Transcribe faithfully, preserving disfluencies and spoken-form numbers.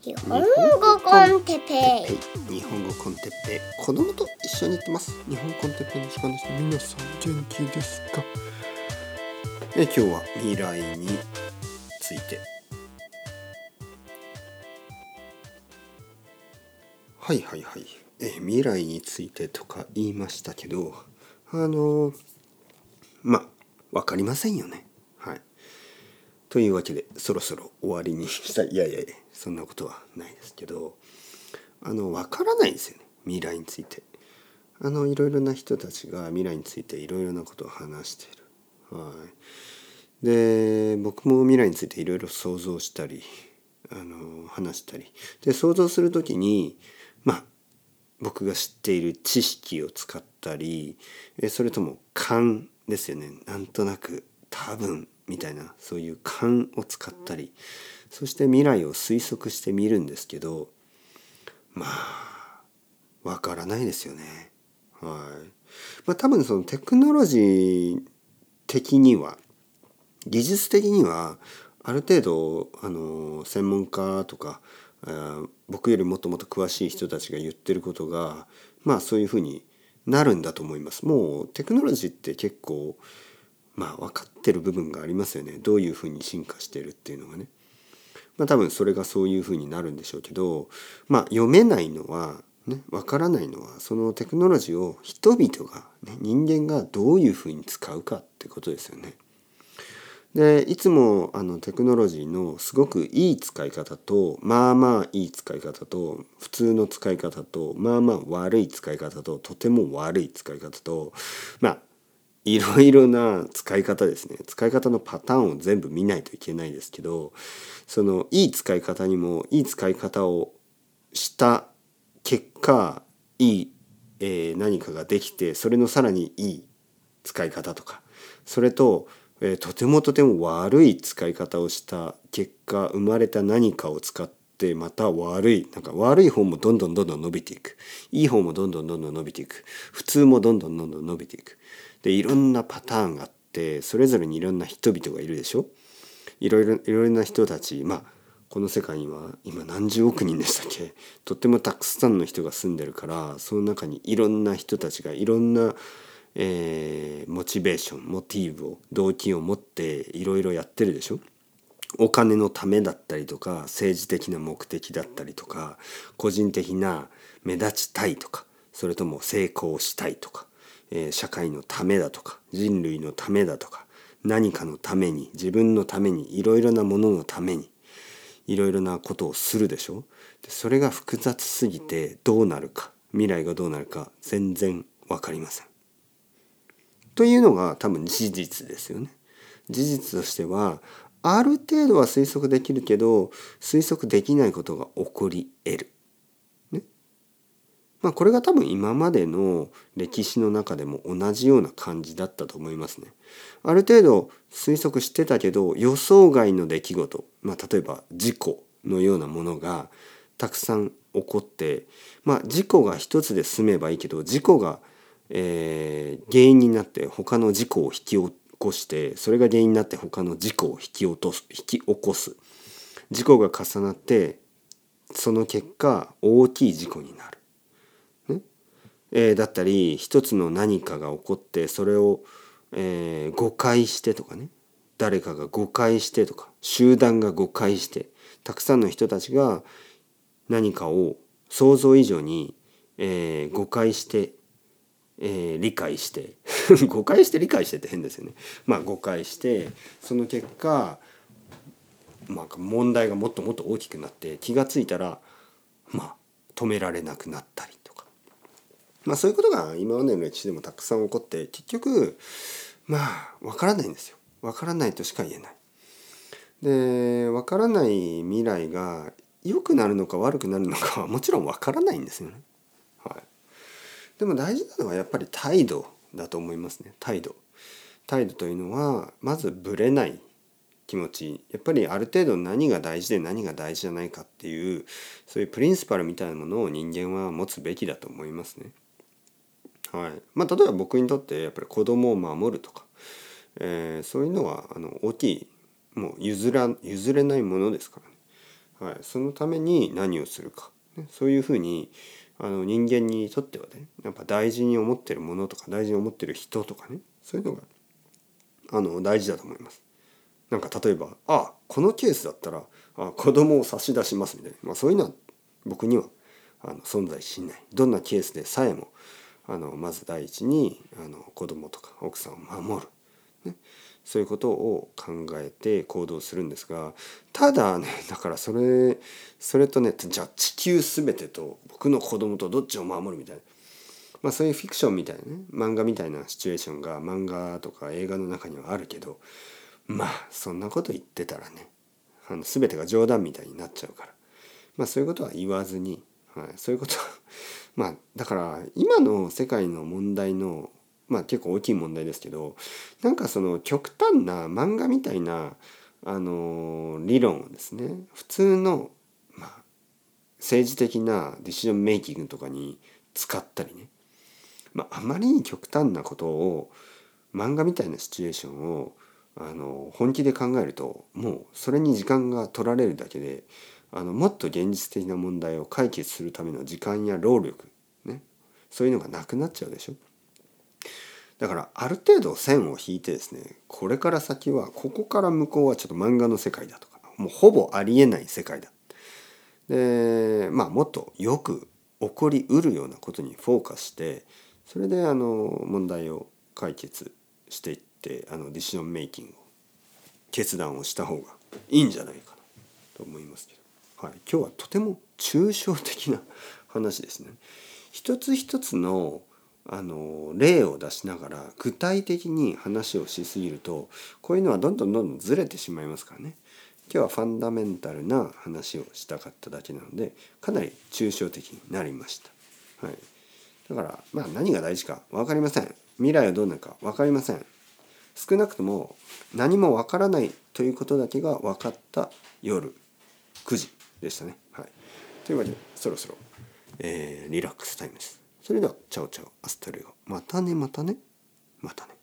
日本語コンテッペイ、日本語コンテッペイ、子供と一緒に行きます。日本コンテッペイの時間です。皆さん元気ですか？え、今日は未来について。はいはいはい、え、未来についてとか言いましたけど、あのー、まあ分かりませんよね。はい。というわけでそろそろ終わりにしたい。いやいやいや、そんなことはないですけど、あの分からないんですよね、未来について。あのいろいろな人たちが未来についていろいろなことを話している。はい。で、僕も未来についていろいろ想像したり、あの話したり。で、想像するときに、まあ僕が知っている知識を使ったり、それとも勘ですよね。なんとなく多分みたいな、そういう勘を使ったり、そして未来を推測してみるんですけど、まあわからないですよね。はい。まあ多分そのテクノロジー的には、技術的にはある程度あの専門家とか僕よりもっともっと詳しい人たちが言ってることが、まあそういうふうになるんだと思います。もうテクノロジーって結構まあ分かってる部分がありますよね。どういうふうに進化してるっていうのがね。まあ多分それがそういうふうになるんでしょうけど、まあ読めないのはね、分からないのはそのテクノロジーを人々が、ね、人間がどういうふうに使うかってことですよね。でいつもあのテクノロジーのすごくいい使い方と、まあまあいい使い方と、普通の使い方と、まあまあ悪い使い方と、とても悪い使い方と、まあいろいろな使い方ですね。使い方のパターンを全部見ないといけないですけど、そのいい使い方にもいい使い方をした結果、いい、えー、何かができて、それのさらにいい使い方とか、それとえー、とてもとても悪い使い方をした結果生まれた何かを使って、また悪い、なんか悪い方もどんどんどんどん伸びていく、いい方もどんどんどんどん伸びていく、普通もどんどんどんどん伸びていく。でいろんなパターンがあって、それぞれにいろんな人々がいるでしょ。いろいろいろな人たち、まあこの世界には今何十億人でしたっけ、とってもたくさんの人が住んでるから、その中にいろんな人たちがいろんなえー、モチベーション、モティブを、動機を持っていろいろやってるでしょ。お金のためだったりとか、政治的な目的だったりとか、個人的な目立ちたいとか、それとも成功したいとか、えー、社会のためだとか、人類のためだとか、何かのために、自分のために、いろいろなもののためにいろいろなことをするでしょ。でそれが複雑すぎて、どうなるか、未来がどうなるか全然わかりませんというのが多分事実ですよね。事実としてはある程度は推測できるけど、推測できないことが起こり得る、ね。まあこれが多分今までの歴史の中でも同じような感じだったと思いますね。ある程度推測してたけど、予想外の出来事、まあ例えば事故のようなものがたくさん起こって、まあ事故が一つで済めばいいけど、事故がえー、原因になって他の事故を引き起こして、それが原因になって他の事故を引き落とす、引き起こす事故が重なって、その結果大きい事故になる、ねえー、だったり、一つの何かが起こって、それを、えー、誤解してとかね、誰かが誤解してとか、集団が誤解して、たくさんの人たちが何かを想像以上に、えー、誤解してえー、理解して誤解して理解してって変ですよね。まあ誤解して、その結果、まあ、問題がもっともっと大きくなって、気がついたらまあ止められなくなったりとか、まあそういうことが今までの歴史でもたくさん起こって、結局まあ分からないんですよ。分からないとしか言えない。で分からない未来が良くなるのか悪くなるのかはもちろん分からないんですよね。はい。でも大事なのはやっぱり態度だと思いますね。態度。態度というのは、まずぶれない気持ち。やっぱりある程度何が大事で何が大事じゃないかっていう、そういうプリンシパルみたいなものを人間は持つべきだと思いますね。はい。まあ例えば僕にとってやっぱり子供を守るとか、えー、そういうのはあの大きい、もう譲ら、譲れないものですからね。はい、そのために何をするか、ね、そういうふうにあの人間にとってはね、やっぱ大事に思ってるものとか大事に思ってる人とかね、そういうのがあの大事だと思います。なんか例えば、あ、このケースだったらあ子供を差し出しますみたいな、まあ、そういうのは僕にはあの存在しない。どんなケースでさえもあのまず第一にあの子供とか奥さんを守る、ね、そういうことを考えて行動するんですが、ただね、だからそれそれとね、じゃあ地球全てと僕の子供とどっちを守るみたいな、まあ、そういうフィクションみたいなね、漫画みたいなシチュエーションが漫画とか映画の中にはあるけど、まあそんなこと言ってたらね、あの全てが冗談みたいになっちゃうから、まあ、そういうことは言わずに、はい、そういうことはまあだから今の世界の問題の、まあ、結構大きい問題ですけど、なんかその極端な漫画みたいなあの理論をですね、普通の、まあ、政治的なディシジョンメイキングとかに使ったりね、まあ、あまりに極端なことを漫画みたいなシチュエーションをあの本気で考えると、もうそれに時間が取られるだけで、あのもっと現実的な問題を解決するための時間や労力ね、そういうのがなくなっちゃうでしょ。だからある程度線を引いてですね、これから先はここから向こうはちょっと漫画の世界だとか、もうほぼありえない世界だ、でまあもっとよく起こりうるようなことにフォーカスして、それであの問題を解決していって、あのディシジョンメイキングを決断をした方がいいんじゃないかなと思いますけど、はい、今日はとても抽象的な話ですね。一つ一つの、あの例を出しながら具体的に話をしすぎると、こういうのはどんどんどんどんずれてしまいますからね。今日はファンダメンタルな話をしたかっただけなので、かなり抽象的になりました、はい、だから、まあ、何が大事か分かりません。未来はどうなるか分かりません。少なくとも何もわからないということだけが分かった夜くじでしたね、はい、というわけでそろそろ、えー、リラックスタイムです。それではチャオチャオアスタルゴ、またねまたねまたね。